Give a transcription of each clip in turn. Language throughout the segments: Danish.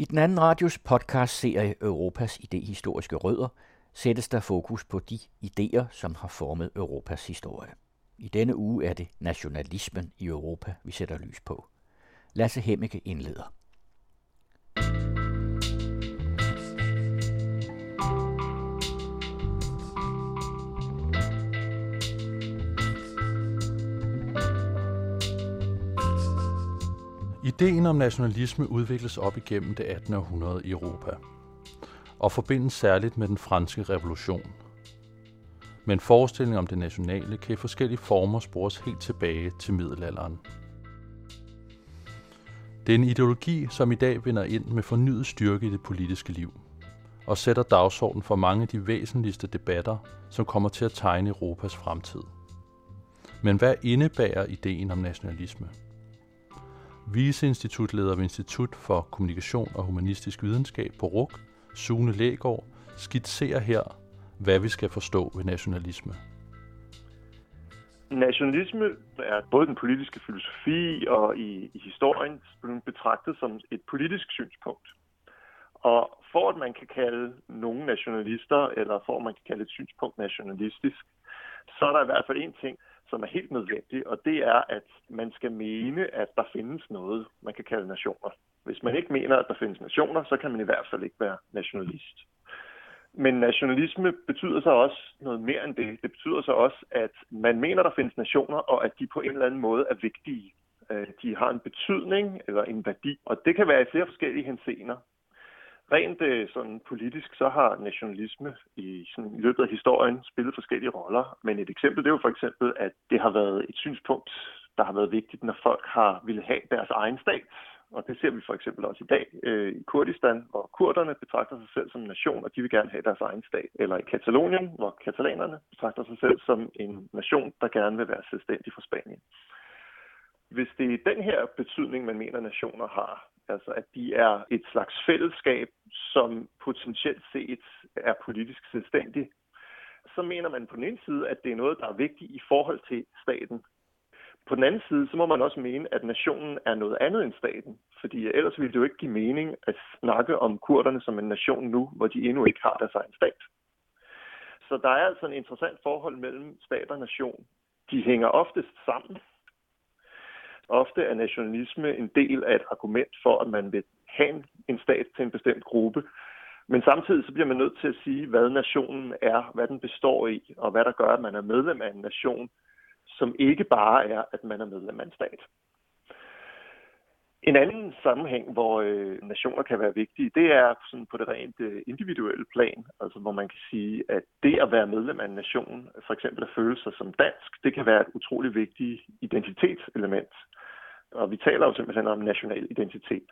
I den anden radios podcastserie Europas idehistoriske rødder sættes der fokus på de idéer, som har formet Europas historie. I denne uge er det nationalismen i Europa, vi sætter lys på. Lasse Hemmeke indleder. Ideen om nationalisme udvikles op igennem det 18. århundrede i Europa og forbindes særligt med den franske revolution. Men forestillingen om det nationale kan i forskellige former spores helt tilbage til middelalderen. Det er en ideologi, som i dag vinder ind med fornyet styrke i det politiske liv og sætter dagsordenen for mange af de væsentligste debatter, som kommer til at tegne Europas fremtid. Men hvad indebærer ideen om nationalisme? Viceinstitutleder ved Institut for Kommunikation og Humanistisk Videnskab på RUC, Sune Lægaard, skitserer her, hvad vi skal forstå ved nationalisme. Nationalisme er både den politiske filosofi og i historien betragtet som et politisk synspunkt. Og for at man kan kalde nogle nationalister, eller for at man kan kalde et synspunkt nationalistisk, så er der i hvert fald en ting, som er helt nødvendig, og det er, at man skal mene, at der findes noget, man kan kalde nationer. Hvis man ikke mener, at der findes nationer, så kan man i hvert fald ikke være nationalist. Men nationalisme betyder så også noget mere end det. Det betyder så også, at man mener, der findes nationer, og at de på en eller anden måde er vigtige. De har en betydning eller en værdi, og det kan være i flere forskellige henseender. Rent sådan politisk, så har nationalisme i løbet af historien spillet forskellige roller. Men et eksempel, det er jo for eksempel, at det har været et synspunkt, der har været vigtigt, når folk har ville have deres egen stat. Og det ser vi for eksempel også i dag i Kurdistan, hvor kurderne betragter sig selv som en nation, og de vil gerne have deres egen stat. Eller i Katalonien, hvor katalanerne betragter sig selv som en nation, der gerne vil være selvstændig fra Spanien. Hvis det er den her betydning, man mener, nationer har, altså at de er et slags fællesskab, som potentielt set er politisk selvstændig, så mener man på den ene side, at det er noget, der er vigtigt i forhold til staten. På den anden side, så må man også mene, at nationen er noget andet end staten, fordi ellers ville det jo ikke give mening at snakke om kurderne som en nation nu, hvor de endnu ikke har deres egen stat. Så der er altså en interessant forhold mellem stat og nation. De hænger oftest sammen. Ofte er nationalisme en del af et argument for, at man vil have en stat til en bestemt gruppe. Men samtidig så bliver man nødt til at sige, hvad nationen er, hvad den består i, og hvad der gør, at man er medlem af en nation, som ikke bare er, at man er medlem af en stat. En anden sammenhæng, hvor nationer kan være vigtige, det er sådan på det rent individuelle plan, altså hvor man kan sige, at det at være medlem af en nation, for eksempel at føle sig som dansk, det kan være et utroligt vigtigt identitetselement. Og vi taler jo simpelthen om national identitet.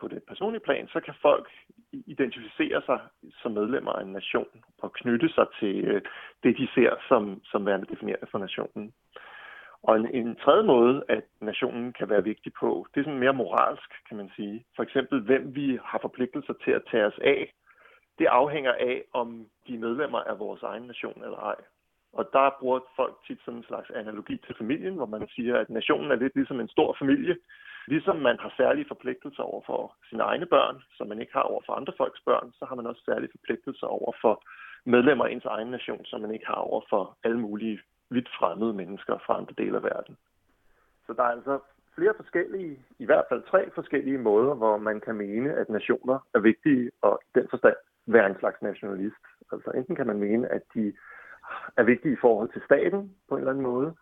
På det personlige plan, så kan folk identificere sig som medlemmer af en nation og knytte sig til det, de ser som værende defineret for nationen. Og en tredje måde, at nationen kan være vigtig på, det er sådan mere moralsk, kan man sige. For eksempel, hvem vi har forpligtelser til at tage os af, det afhænger af, om de er medlemmer af vores egen nation eller ej. Og der bruger folk tit sådan en slags analogi til familien, hvor man siger, at nationen er lidt ligesom en stor familie. Ligesom man har særlige forpligtelser over for sine egne børn, som man ikke har over for andre folks børn, så har man også særlige forpligtelser over for medlemmer af ens egen nation, som man ikke har over for alle mulige vidt fremmede mennesker fra andre dele af verden. Så der er altså flere forskellige, i hvert fald 3 forskellige måder, hvor man kan mene, at nationer er vigtige, og i den forstand være en slags nationalist. Altså enten kan man mene, at de er vigtige i forhold til staten på en eller anden måde,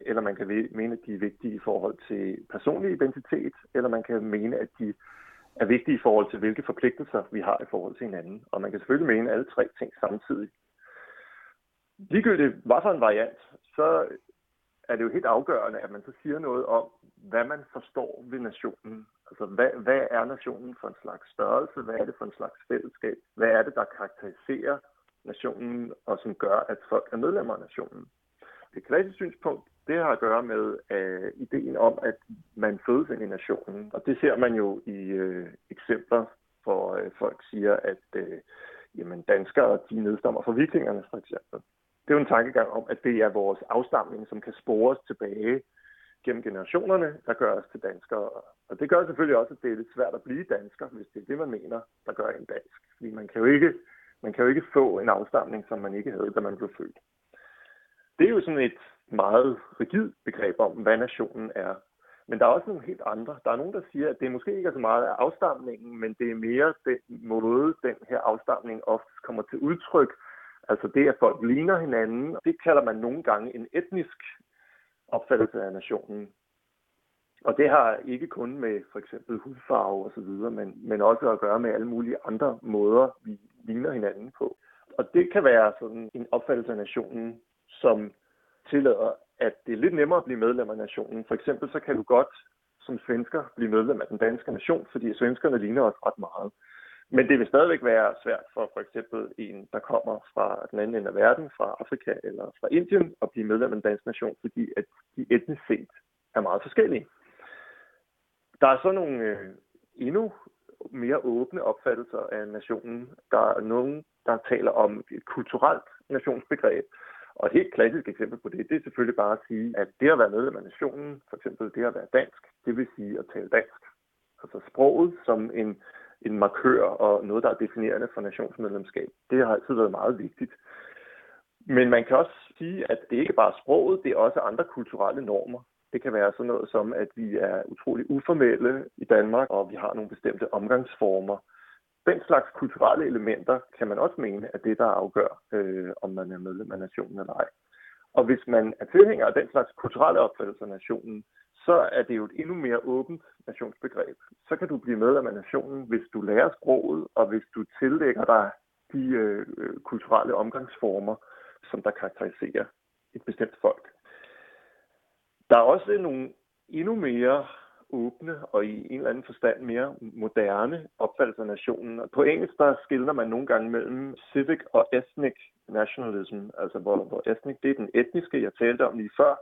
eller man kan mene, at de er vigtige i forhold til personlig identitet, eller man kan mene, at de er vigtige i forhold til, hvilke forpligtelser vi har i forhold til hinanden. Og man kan selvfølgelig mene alle 3 ting samtidig. Ligegyldigt hvad for en variant, så er det jo helt afgørende, at man så siger noget om, hvad man forstår ved nationen. Altså, hvad er nationen for en slags størrelse? Hvad er det for en slags fællesskab? Hvad er det, der karakteriserer nationen, og som gør, at folk er medlemmer af nationen? Det klassiske synspunkt, det har at gøre med ideen om, at man fødes ind i nationen. Og det ser man jo i eksempler, hvor folk siger, at jamen, danskere de nedstammer fra vikingerne, for eksempel. Det er jo en tankegang om, at det er vores afstamling, som kan spores tilbage gennem generationerne, der gør os til danskere. Og det gør selvfølgelig også, at det er lidt svært at blive dansker, hvis det er det, man mener, der gør en dansk. Fordi man kan jo ikke få en afstamning, som man ikke havde, da man blev født. Det er jo sådan et meget rigidt begreb om, hvad nationen er. Men der er også nogle helt andre. Der er nogen, der siger, at det måske ikke er så meget af afstamningen, men det er mere den måde, den her afstamning ofte kommer til udtryk. Altså det, at folk ligner hinanden. Det kalder man nogle gange en etnisk opfattelse af nationen. Og det har ikke kun med for eksempel hudfarve osv., men også at gøre med alle mulige andre måder, vi ligner hinanden på. Og det kan være sådan en opfattelse af nationen, som tillader, at det er lidt nemmere at blive medlem af nationen. For eksempel så kan du godt som svensker blive medlem af den danske nation, fordi svenskerne ligner os ret meget. Men det vil stadigvæk være svært for eksempel en, der kommer fra den anden ende af verden, fra Afrika eller fra Indien, at blive medlem af den danske nation, fordi at de etnisk set er meget forskellige. Der er så nogle endnu mere åbne opfattelser af nationen. Der er nogen, der taler om et kulturelt nationsbegreb. Og et helt klassisk eksempel på det, det er selvfølgelig bare at sige, at det at være medlem af nationen, for eksempel det at være dansk, det vil sige at tale dansk. Altså sproget som en markør og noget, der er definerende for nationsmedlemskab, det har altid været meget vigtigt. Men man kan også sige, at det ikke bare er sproget, det er også andre kulturelle normer. Det kan være sådan noget som, at vi er utrolig uformelle i Danmark, og vi har nogle bestemte omgangsformer. Den slags kulturelle elementer kan man også mene, at det, der afgør, om man er medlem af nationen eller ej. Og hvis man er tilhænger af den slags kulturelle opfattelse af nationen, så er det jo et endnu mere åbent nationsbegreb. Så kan du blive medlem af nationen, hvis du lærer sproget, og hvis du tillægger dig de kulturelle omgangsformer, som der karakteriserer et bestemt folk. Der er også nogle endnu mere åbne og i en eller anden forstand mere moderne opfattelse af nationen. På engelsk der skiller man nogle gange mellem civic og ethnic nationalism, altså hvor ethnic det er den etniske, jeg talte om lige før,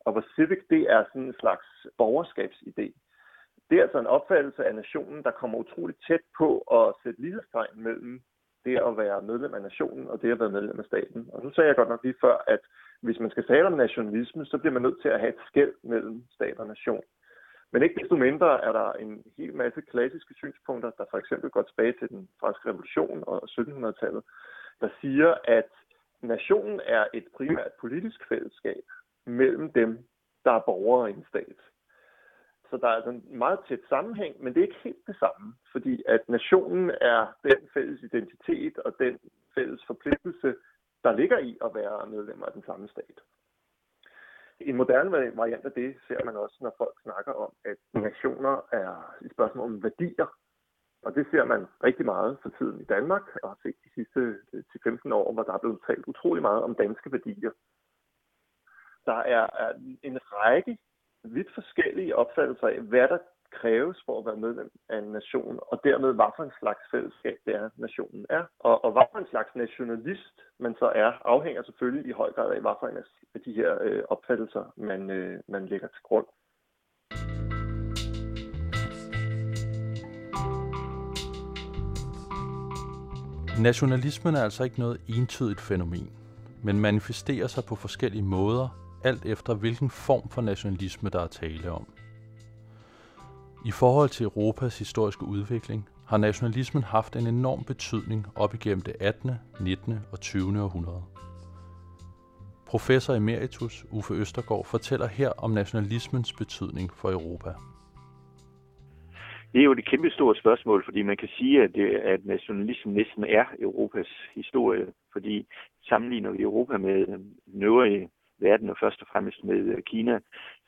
og hvor civic det er sådan en slags borgerskabsidé. Det er altså en opfattelse af nationen, der kommer utroligt tæt på at sætte lighedstegn mellem det at være medlem af nationen og det at være medlem af staten. Og nu sagde jeg godt nok lige før, at hvis man skal tale om nationalisme, så bliver man nødt til at have et skel mellem stat og nation. Men ikke desto mindre er der en hel masse klassiske synspunkter, der for eksempel går tilbage til den franske revolution og 1700-tallet, der siger, at nationen er et primært politisk fællesskab mellem dem, der er borgere i en stat. Så der er altså en meget tæt sammenhæng, men det er ikke helt det samme, fordi at nationen er den fælles identitet og den fælles forpligtelse, der ligger i at være medlemmer af den samme stat. En moderne variant af det ser man også, når folk snakker om, at nationer er et spørgsmål om værdier. Og det ser man rigtig meget for tiden i Danmark, og har set de sidste 10-15 år, hvor der er blevet talt utrolig meget om danske værdier. Der er en række vidt forskellige opfattelser af, hvad der kræves for at være medlem af en nation, og dermed hvad for en slags fællesskab det er, nationen er. Og hvad for en slags nationalist man så er, afhænger selvfølgelig i høj grad af, hvad for en af de her opfattelser, man lægger til grund. Nationalismen er altså ikke noget entydigt fænomen, men manifesterer sig på forskellige måder, alt efter hvilken form for nationalisme, der er tale om. I forhold til Europas historiske udvikling har nationalismen haft en enorm betydning op igennem det 18., 19. og 20. århundrede. Professor emeritus Uffe Østergaard fortæller her om nationalismens betydning for Europa. Det er jo et kæmpestort spørgsmål, fordi man kan sige, at nationalismen næsten er Europas historie, fordi sammenligner vi Europa med den øvrige verden og først og fremmest med Kina,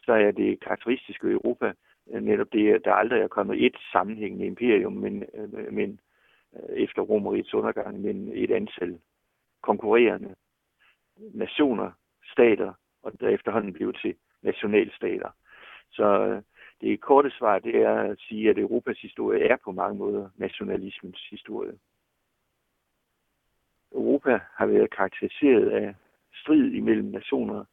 så er det karakteristiske Europa netop det, at der aldrig er kommet et sammenhængende imperium, men efter Romerrigets undergang, men et antal konkurrerende nationer, stater, og der efterhånden blev til nationalstater. Så det korte svar, det er at sige, at Europas historie er på mange måder nationalismens historie. Europa har været karakteriseret af strid imellem nationer,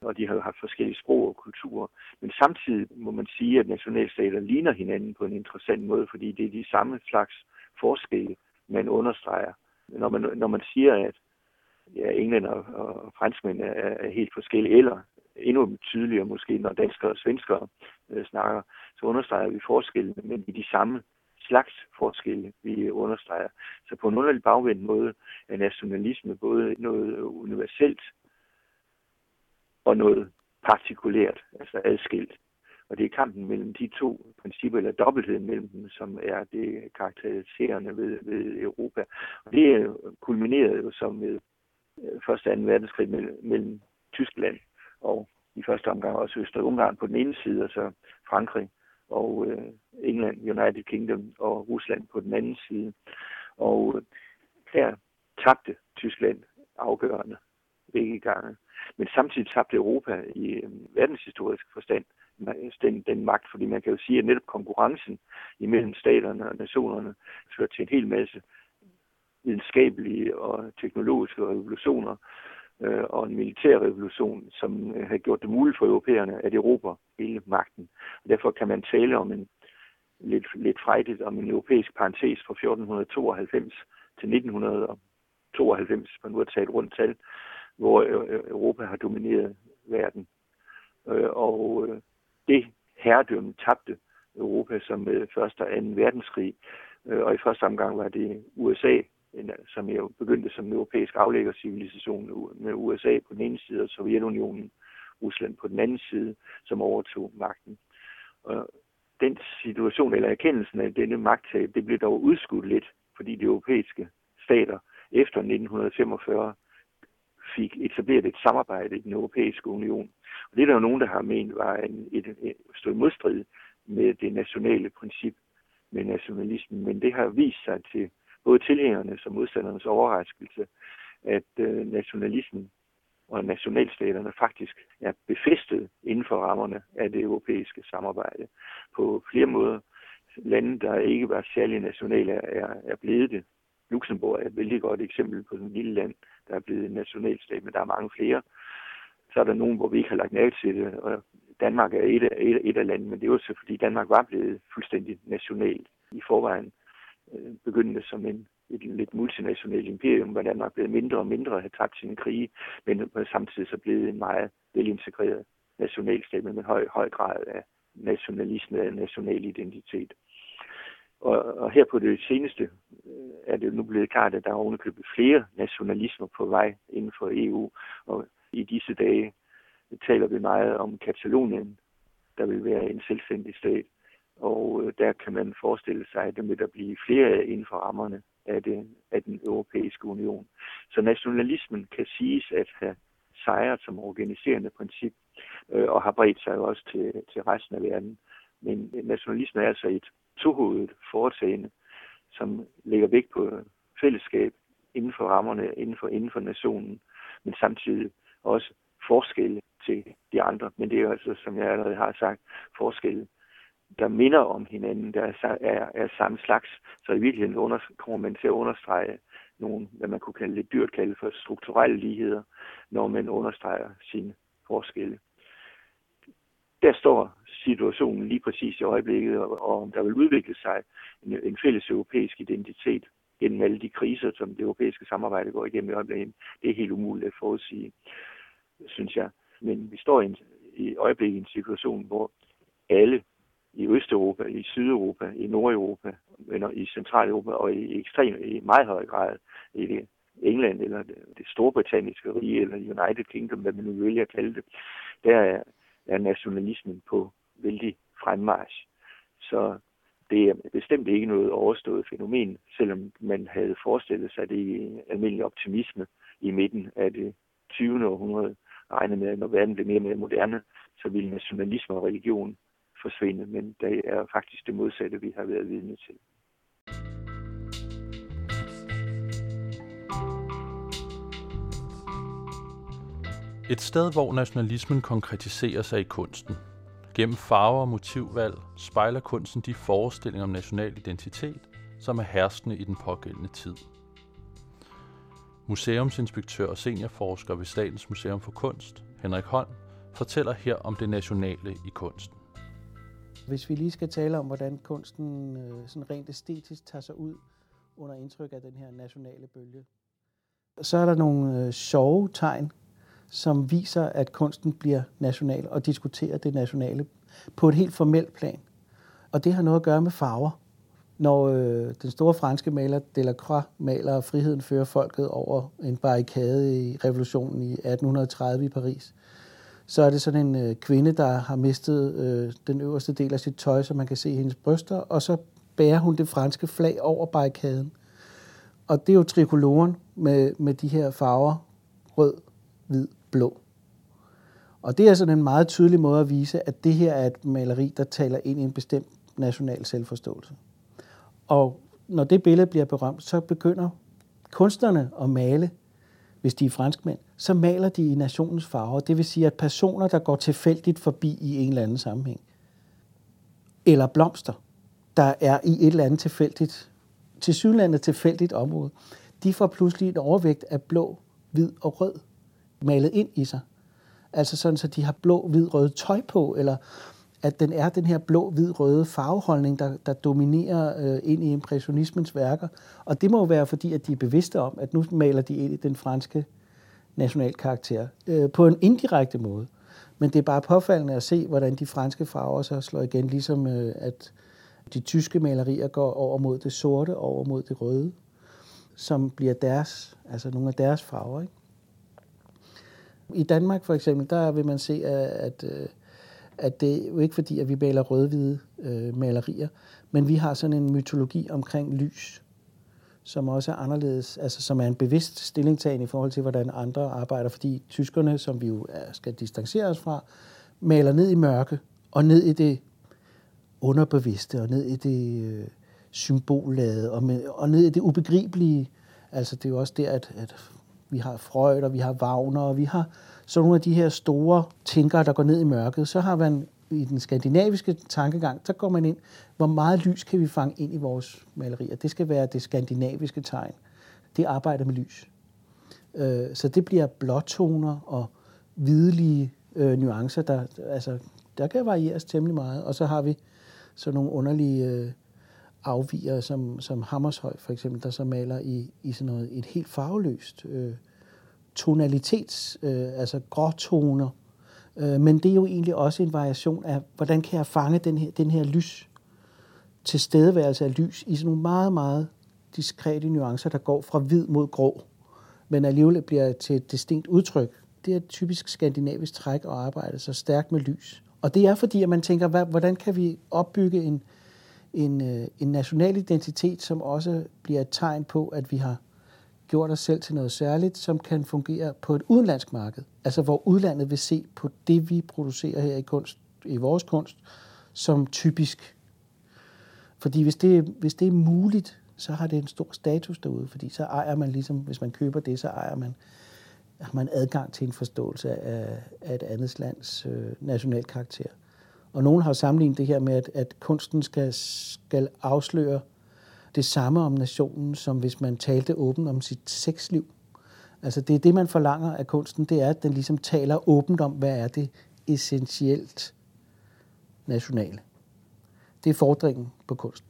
og de har haft forskellige sprog og kulturer. Men samtidig må man sige, at nationalstater ligner hinanden på en interessant måde, fordi det er de samme slags forskelle, man understreger. Når man siger, at ja, englænder og franskmænd er helt forskellige, eller endnu tydeligere måske, når danskere og svenskere snakker, så understreger vi forskellene, men i de samme slags forskelle, vi understreger. Så på en underlig bagvendt måde er nationalisme både noget universelt og noget partikulært, altså adskilt. Og det er kampen mellem de to principper, eller dobbeltheden mellem dem, som er det karakteriserende ved Europa. Og det kulminerede jo som med første og anden verdenskrig mellem Tyskland og i første omgang også Østrig-Ungarn på den ene side, og så Frankrig og England, United Kingdom og Rusland på den anden side. Og her tabte Tyskland afgørende begge gange. Men samtidig tabte Europa i verdenshistorisk forstand den magt, fordi man kan jo sige, at netop konkurrencen imellem staterne og nationerne fører til en hel masse videnskabelige og teknologiske revolutioner og en militær revolution, som har gjort det muligt for europæerne at erobre hele magten. Og derfor kan man tale om en lidt frejdigt om en europæisk parentes fra 1492 til 1992, man nu har taget et rundt tal, hvor Europa har domineret verden. Og det herredømme tabte Europa som første og anden verdenskrig, og i første omgang var det USA, som jo begyndte som en europæisk aflæggercivilisation med USA på den ene side og Sovjetunionen, Rusland på den anden side, som overtog magten. Og den situation, eller erkendelsen af denne magttab, det blev dog udskudt lidt, fordi de europæiske stater efter 1945 fik etableret et samarbejde i den europæiske union. Og det er der jo nogen, der har ment, var et stort modstrid med det nationale princip med nationalismen. Men det har vist sig til både tilhængernes og modstandernes overraskelse, at nationalismen og nationalstaterne faktisk er befæstet inden for rammerne af det europæiske samarbejde. På flere måder, lande, der ikke var særlig nationale, er blevet det. Luxembourg er et vældig godt eksempel på sådan et lille land, der er blevet en nationalstat, men der er mange flere. Så er der nogen, hvor vi ikke har lagt navn til det, og Danmark er et af landene, men det er jo så, fordi Danmark var blevet fuldstændig nationalt i forvejen. Begyndende som et lidt multinationalt imperium, hvor Danmark blev mindre og mindre og havde tabt sine krige, men samtidig så blev en meget velintegreret nationalstat med en høj grad af nationalisme og national identitet. Og her på det seneste er det nu blevet klart, at der er ovenikøbet flere nationalismer på vej inden for EU. Og i disse dage taler vi meget om Katalonien, der vil være en selvstændig stat. Og der kan man forestille sig, at det vil der blive flere inden for rammerne af den europæiske union. Så nationalismen kan siges at have sejret som organiserende princip, og har bredt sig jo også til resten af verden. Men nationalismen er altså et tohovedet foretagende, som lægger vægt på fællesskab inden for rammerne, inden for nationen, men samtidig også forskelle til de andre. Men det er altså, som jeg allerede har sagt, forskelle, der minder om hinanden, der er samme slags. Så i virkeligheden kommer man til at understrege nogle, hvad man kunne kalde lidt dyrt kalde for strukturelle ligheder, når man understreger sine forskelle. Der står situationen lige præcis i øjeblikket, og om der vil udvikle sig en fælles europæisk identitet gennem alle de kriser, som det europæiske samarbejde går igennem i øjeblikket. Det er helt umuligt at forudsige, synes jeg. Men vi står i øjeblikket i en situation, hvor alle i Østeuropa, i Sydeuropa, i Nordeuropa, i Centraleuropa og i meget høj grad i det England eller det storbritanniske rige eller United Kingdom, hvad man nu vælger at kalde det, der er nationalismen på vældig fremmarch. Så det er bestemt ikke noget overstået fænomen, selvom man havde forestillet sig det i almindelig optimisme i midten af det 20. århundrede, regnet med, at når verden blev mere og mere moderne, så ville nationalisme og religion forsvinde, men det er faktisk det modsatte, vi har været vidne til. Et sted, hvor nationalismen konkretiserer sig i kunsten. Gennem farver og motivvalg spejler kunsten de forestillinger om national identitet, som er herskende i den pågældende tid. Museumsinspektør og seniorforsker ved Statens Museum for Kunst, Henrik Holm, fortæller her om det nationale i kunsten. Hvis vi lige skal tale om, hvordan kunsten sådan rent æstetisk tager sig ud under indtryk af den her nationale bølge, så er der nogle sjove tegn, som viser, at kunsten bliver national og diskuterer det nationale på et helt formelt plan. Og det har noget at gøre med farver. Når den store franske maler Delacroix maler Friheden fører folket over en barrikade i revolutionen i 1830 i Paris, så er det sådan en kvinde, der har mistet den øverste del af sit tøj, så man kan se hendes bryster, og så bærer hun det franske flag over barrikaden. Og det er jo trikoloren med de her farver, rød, hvid, blå. Og det er sådan en meget tydelig måde at vise, at det her er et maleri, der taler ind i en bestemt national selvforståelse. Og når det billede bliver berømt, så begynder kunstnerne at male, hvis de er franskmænd, så maler de i nationens farver. Det vil sige, at personer, der går tilfældigt forbi i en eller anden sammenhæng, eller blomster, der er i et eller andet tilfældigt, tilsyneladende tilfældigt område, de får pludselig en overvægt af blå, hvid og rød malet ind i sig. Altså sådan, så de har blå, hvid, røde tøj på, eller at den er den her blå, hvid, røde farveholdning, der dominerer ind i impressionismens værker. Og det må jo være fordi, at de er bevidste om, at nu maler de ind i den franske nationalkarakter på en indirekte måde. Men det er bare påfaldende at se, hvordan de franske farver så slår igen, ligesom at de tyske malerier går over mod det sorte, over mod det røde, som bliver deres, altså nogle af deres farver, ikke? I Danmark for eksempel, der vil man se, at det er jo ikke fordi, at vi maler rødhvide malerier, men vi har sådan en mytologi omkring lys, som også er anderledes, altså som er en bevidst stillingtagen i forhold til, hvordan andre arbejder, fordi tyskerne, som vi jo skal distancere os fra, maler ned i mørke og ned i det underbevidste og ned i det symbolladede og ned i det ubegribelige. Altså det er jo også der, at vi har Freud, og vi har Wagner, og vi har sådan nogle af de her store tænkere, der går ned i mørket. Så har man i den skandinaviske tankegang, så går man ind, hvor meget lys kan vi fange ind i vores malerier. Det skal være det skandinaviske tegn. Det arbejder med lys. Så det bliver blåtoner og hvidlige nuancer, der kan varieres temmelig meget. Og så har vi sådan nogle underlige afviger, som Hammershøj for eksempel, der så maler i sådan noget, et helt farveløst tonalitets, altså gråtoner. Men det er jo egentlig også en variation af, hvordan kan jeg fange den her lys, tilstedeværelse af lys, i sådan nogle meget, meget diskrete nuancer, der går fra hvid mod grå, men alligevel bliver til et distinkt udtryk. Det er et typisk skandinavisk træk at arbejde så stærkt med lys. Og det er fordi, at man tænker, hvordan kan vi opbygge en national identitet, som også bliver et tegn på, at vi har gjort os selv til noget særligt, som kan fungere på et udenlandsk marked. Altså hvor udlandet vil se på det, vi producerer her i vores kunst, som typisk. Fordi hvis det er muligt, så har det en stor status derude, fordi så ejer man ligesom, hvis man køber det, så har man adgang til en forståelse af et andet lands national karakter. Og nogen har sammenlignet det her med, at kunsten skal afsløre det samme om nationen, som hvis man talte åbent om sit sexliv. Altså det er det, man forlanger af kunsten, det er, at den ligesom taler åbent om, hvad er det essentielt nationale. Det er fordringen på kunsten.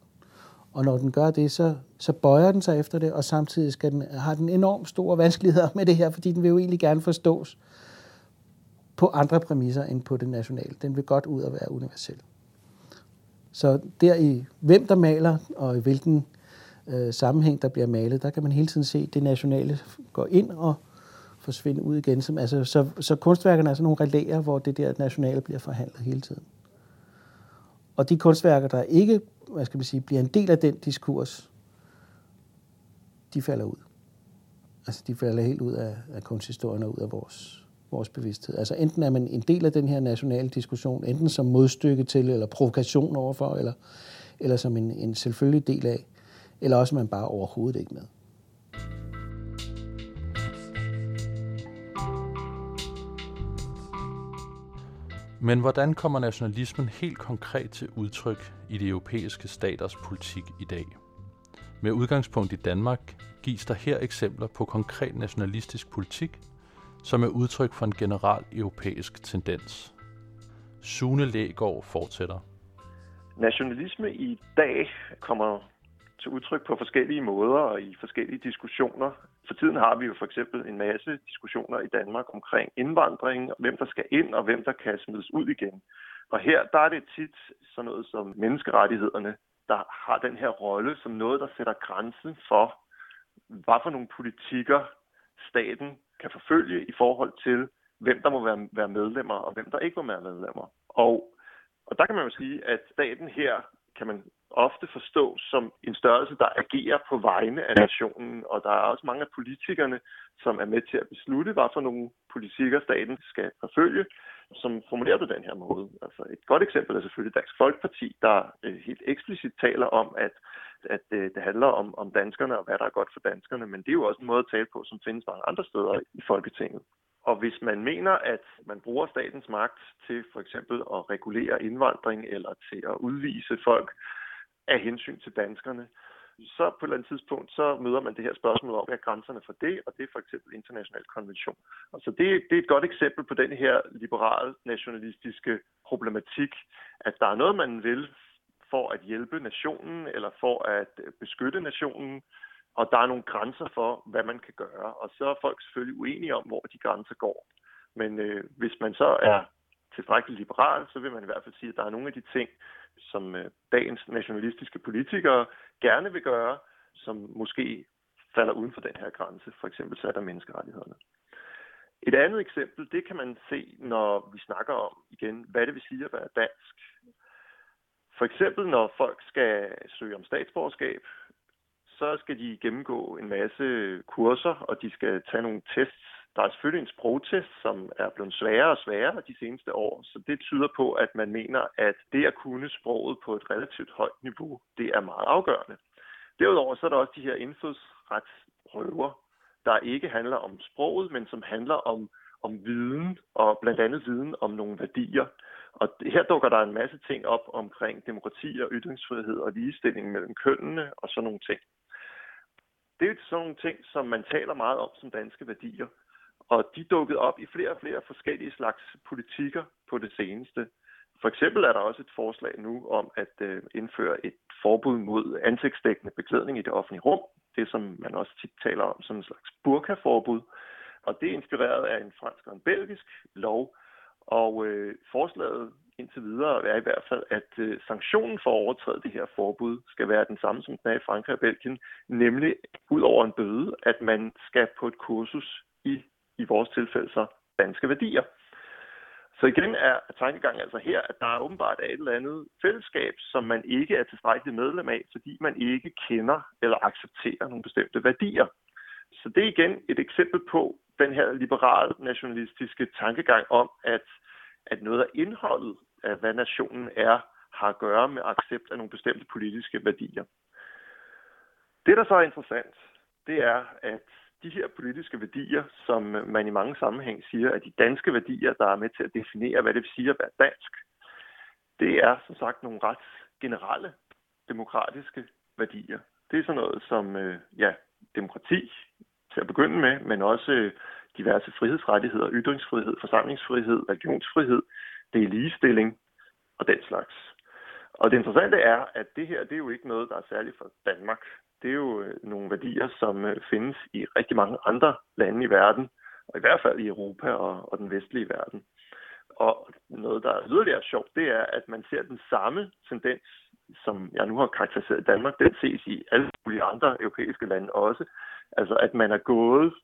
Og når den gør det, så bøjer den sig efter det, og samtidig har den enormt store vanskeligheder med det her, fordi den vil jo egentlig gerne forstås på andre præmisser end på det nationale. Den vil godt ud at være universel. Så der i hvem der maler, og i hvilken sammenhæng der bliver malet, der kan man hele tiden se, at det nationale går ind og forsvinder ud igen. Så kunstværkerne er sådan nogle relæer, hvor det der nationale bliver forhandlet hele tiden. Og de kunstværker, der ikke bliver en del af den diskurs, de falder ud. Altså de falder helt ud af kunsthistorien og ud af vores bevidsthed. Altså enten er man en del af den her nationale diskussion, enten som modstykke til, eller provokation overfor, eller som en selvfølgelig del af, eller også man bare overhovedet ikke med. Men hvordan kommer nationalismen helt konkret til udtryk i de europæiske staters politik i dag? Med udgangspunkt i Danmark gives der her eksempler på konkret nationalistisk politik, som er udtryk for en generel europæisk tendens. Sune Lægaard fortsætter. Nationalisme i dag kommer til udtryk på forskellige måder og i forskellige diskussioner. For tiden har vi jo for eksempel en masse diskussioner i Danmark omkring indvandring, hvem der skal ind og hvem der kan smides ud igen. Og her der er det tit sådan noget som menneskerettighederne, der har den her rolle som noget, der sætter grænsen for, hvad for nogle politikker staten kan forfølge i forhold til, hvem der må være medlemmer og hvem der ikke må være medlemmer. Og der kan man jo sige, at staten her kan man ofte forstå som en størrelse, der agerer på vegne af nationen. Og der er også mange af politikerne, som er med til at beslutte, hvad for nogle politikker staten skal forfølge, som formulerer på den her måde. Altså et godt eksempel er selvfølgelig Dansk Folkeparti, der helt eksplicit taler om, at det handler om danskerne og hvad der er godt for danskerne. Men det er jo også en måde at tale på, som findes mange andre steder i Folketinget. Og hvis man mener, at man bruger statens magt til for eksempel at regulere indvandring eller til at udvise folk af hensyn til danskerne, så på et eller andet tidspunkt, så møder man det her spørgsmål om, hvad er grænserne for det, og det er for eksempel international konvention. Og så det er et godt eksempel på den her liberale nationalistiske problematik, at der er noget, man vil for at hjælpe nationen eller for at beskytte nationen, og der er nogle grænser for, hvad man kan gøre. Og så er folk selvfølgelig uenige om, hvor de grænser går. Men hvis man så er tilstrækkeligt liberal, så vil man i hvert fald sige, at der er nogle af de ting, som dagens nationalistiske politikere gerne vil gøre, som måske falder uden for den her grænse. For eksempel så er der menneskerettighederne. Et andet eksempel, det kan man se, når vi snakker om igen, hvad det vil sige at være dansk. For eksempel når folk skal søge om statsborgerskab, så skal de gennemgå en masse kurser, og de skal tage nogle tests. Der er selvfølgelig en sprogtest, som er blevet sværere og sværere de seneste år, så det tyder på, at man mener, at det at kunne sproget på et relativt højt niveau, det er meget afgørende. Derudover så er der også de her indfødsretsprøver, der ikke handler om sproget, men som handler om viden, og blandt andet viden om nogle værdier. Og her dukker der en masse ting op omkring demokrati og ytringsfrihed og ligestilling mellem kønnene og sådan nogle ting. Det er sådan nogle ting, som man taler meget om som danske værdier. Og de dukkede op i flere og flere forskellige slags politikker på det seneste. For eksempel er der også et forslag nu om at indføre et forbud mod ansigtsdækkende beklædning i det offentlige rum. Det, som man også tit taler om som en slags burkaforbud. Og det er inspireret af en fransk og en belgisk lov. Og forslaget indtil videre er i hvert fald, at sanktionen for at overtræde det her forbud skal være den samme, som den er i Frankrig og Belgien. Nemlig ud over en bøde, at man skal på et kursus i vores tilfælde så danske værdier. Så igen er tankegangen altså her, at der er åbenbart et eller andet fællesskab, som man ikke er tilstrækkeligt medlem af, fordi man ikke kender eller accepterer nogle bestemte værdier. Så det er igen et eksempel på den her liberale nationalistiske tankegang om, at noget af indholdet af, hvad nationen er, har at gøre med accept af nogle bestemte politiske værdier. Det, der så er interessant, det er, at de her politiske værdier, som man i mange sammenhæng siger, at de danske værdier, der er med til at definere, hvad det vil sige at være dansk, det er som sagt nogle ret generelle demokratiske værdier. Det er sådan noget som demokrati til at begynde med, men også diverse frihedsrettigheder, ytringsfrihed, forsamlingsfrihed, religionsfrihed, det er ligestilling og den slags. Og det interessante er, at det her, det er jo ikke noget, der er særligt for Danmark. Det er jo nogle værdier, som findes i rigtig mange andre lande i verden, og i hvert fald i Europa og den vestlige verden. Og noget, der er yderligere sjovt, det er, at man ser den samme tendens, som jeg nu har karakteriseret i Danmark, den ses i alle mulige andre europæiske lande også. Altså, at man er gået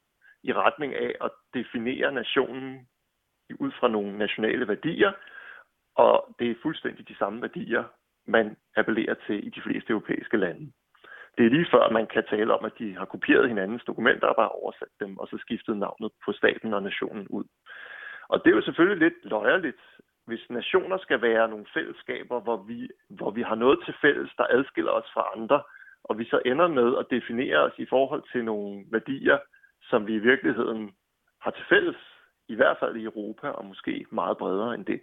i retning af at definere nationen ud fra nogle nationale værdier, og det er fuldstændig de samme værdier, man appellerer til i de fleste europæiske lande. Det er lige før, man kan tale om, at de har kopieret hinandens dokumenter og bare oversat dem, og så skiftet navnet på staten og nationen ud. Og det er jo selvfølgelig lidt løjerligt, hvis nationer skal være nogle fællesskaber, hvor vi har noget til fælles, der adskiller os fra andre, og vi så ender med at definere os i forhold til nogle værdier, som vi i virkeligheden har til fælles, i hvert fald i Europa, og måske meget bredere end det.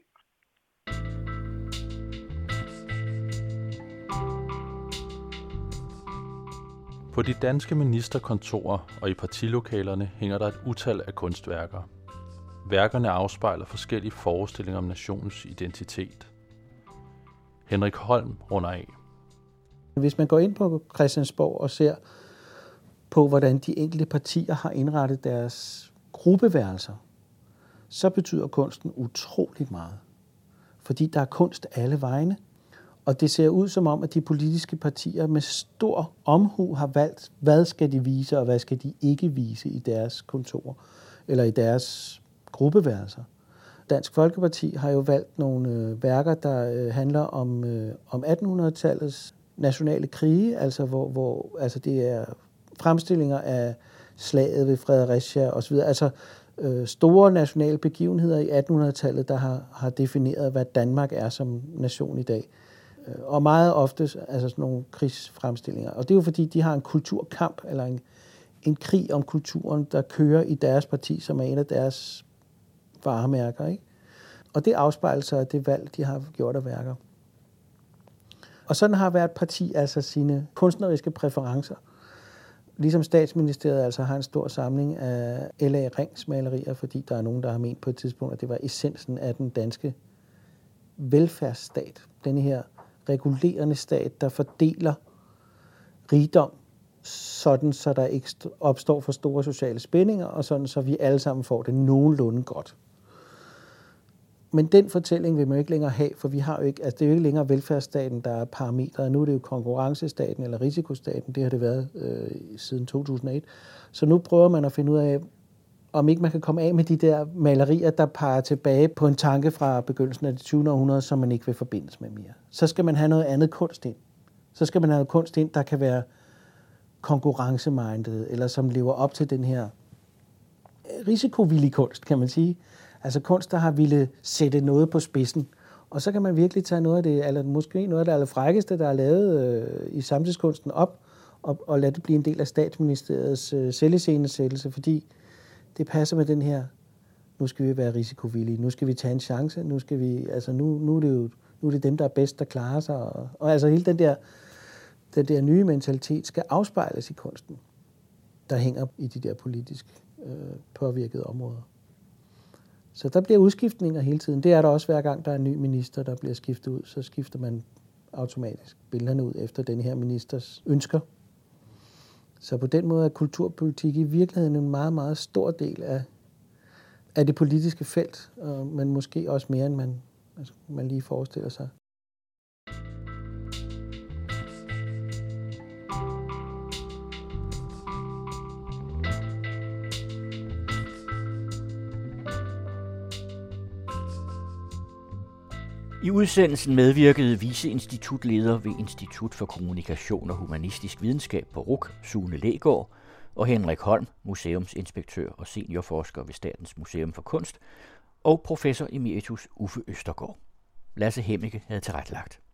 På de danske ministerkontorer og i partilokalerne hænger der et utal af kunstværker. Værkerne afspejler forskellige forestillinger om nationens identitet. Henrik Holm runder af. Hvis man går ind på Christiansborg og ser på, hvordan de enkelte partier har indrettet deres gruppeværelser, så betyder kunsten utroligt meget. Fordi der er kunst alle vegne, og det ser ud som om, at de politiske partier med stor omhu har valgt, hvad skal de vise, og hvad skal de ikke vise i deres kontorer eller i deres gruppeværelser. Dansk Folkeparti har jo valgt nogle værker, der handler om 1800-tallets nationale krige, altså hvor altså det er fremstillinger af slaget ved Fredericia osv., altså store nationale begivenheder i 1800-tallet, der har defineret, hvad Danmark er som nation i dag. Og meget ofte altså sådan nogle krigsfremstillinger. Og det er jo fordi, de har en kulturkamp, eller en krig om kulturen, der kører i deres parti, som er en af deres varemærker, ikke? Og det afspejler sig af det valg, de har gjort af værker. Og sådan har hvert parti altså sine kunstneriske præferencer. Ligesom statsministeriet altså har en stor samling af L.A. Rings malerier, fordi der er nogen, der har ment på et tidspunkt, at det var essensen af den danske velfærdsstat. Den her regulerende stat, der fordeler rigdom, sådan så der ikke opstår for store sociale spændinger, og sådan så vi alle sammen får det nogenlunde godt. Men den fortælling vil man jo ikke længere have, for vi har jo ikke, altså det er jo ikke længere velfærdsstaten, der er parametre. Nu er det jo konkurrencestaten eller risikostaten, det har det været siden 2001. Så nu prøver man at finde ud af, om ikke man kan komme af med de der malerier, der peger tilbage på en tanke fra begyndelsen af det 20. århundrede, som man ikke vil forbindes med mere. Så skal man have noget andet kunst ind. Så skal man have noget kunst ind, der kan være konkurrencemindet, eller som lever op til den her risikovillige kunst, kan man sige. Altså kunst, der har ville sætte noget på spidsen. Og så kan man virkelig tage noget af det, eller måske noget af det allerfrækkeste, der er lavet i samtidskunsten op, og lade det blive en del af statsministeriets selviscenesættelse, fordi det passer med den her, nu skal vi være risikovillige, nu skal vi tage en chance, nu skal vi, altså nu er det dem, der er bedst, der klarer sig. Og altså hele den der nye mentalitet skal afspejles i kunsten, der hænger i de der politisk påvirkede områder. Så der bliver udskiftninger hele tiden. Det er der også hver gang, der er en ny minister, der bliver skiftet ud. Så skifter man automatisk billederne ud efter den her ministers ønsker. Så på den måde er kulturpolitik i virkeligheden en meget, meget stor del af det politiske felt, men måske også mere, end man lige forestiller sig. I udsendelsen medvirkede viceinstitutleder ved Institut for Kommunikation og Humanistisk Videnskab på RUC, Sune Lægaard, og Henrik Holm, museumsinspektør og seniorforsker ved Statens Museum for Kunst, og professor emeritus Uffe Østergaard. Lasse Hemmeke havde tilrettelagt.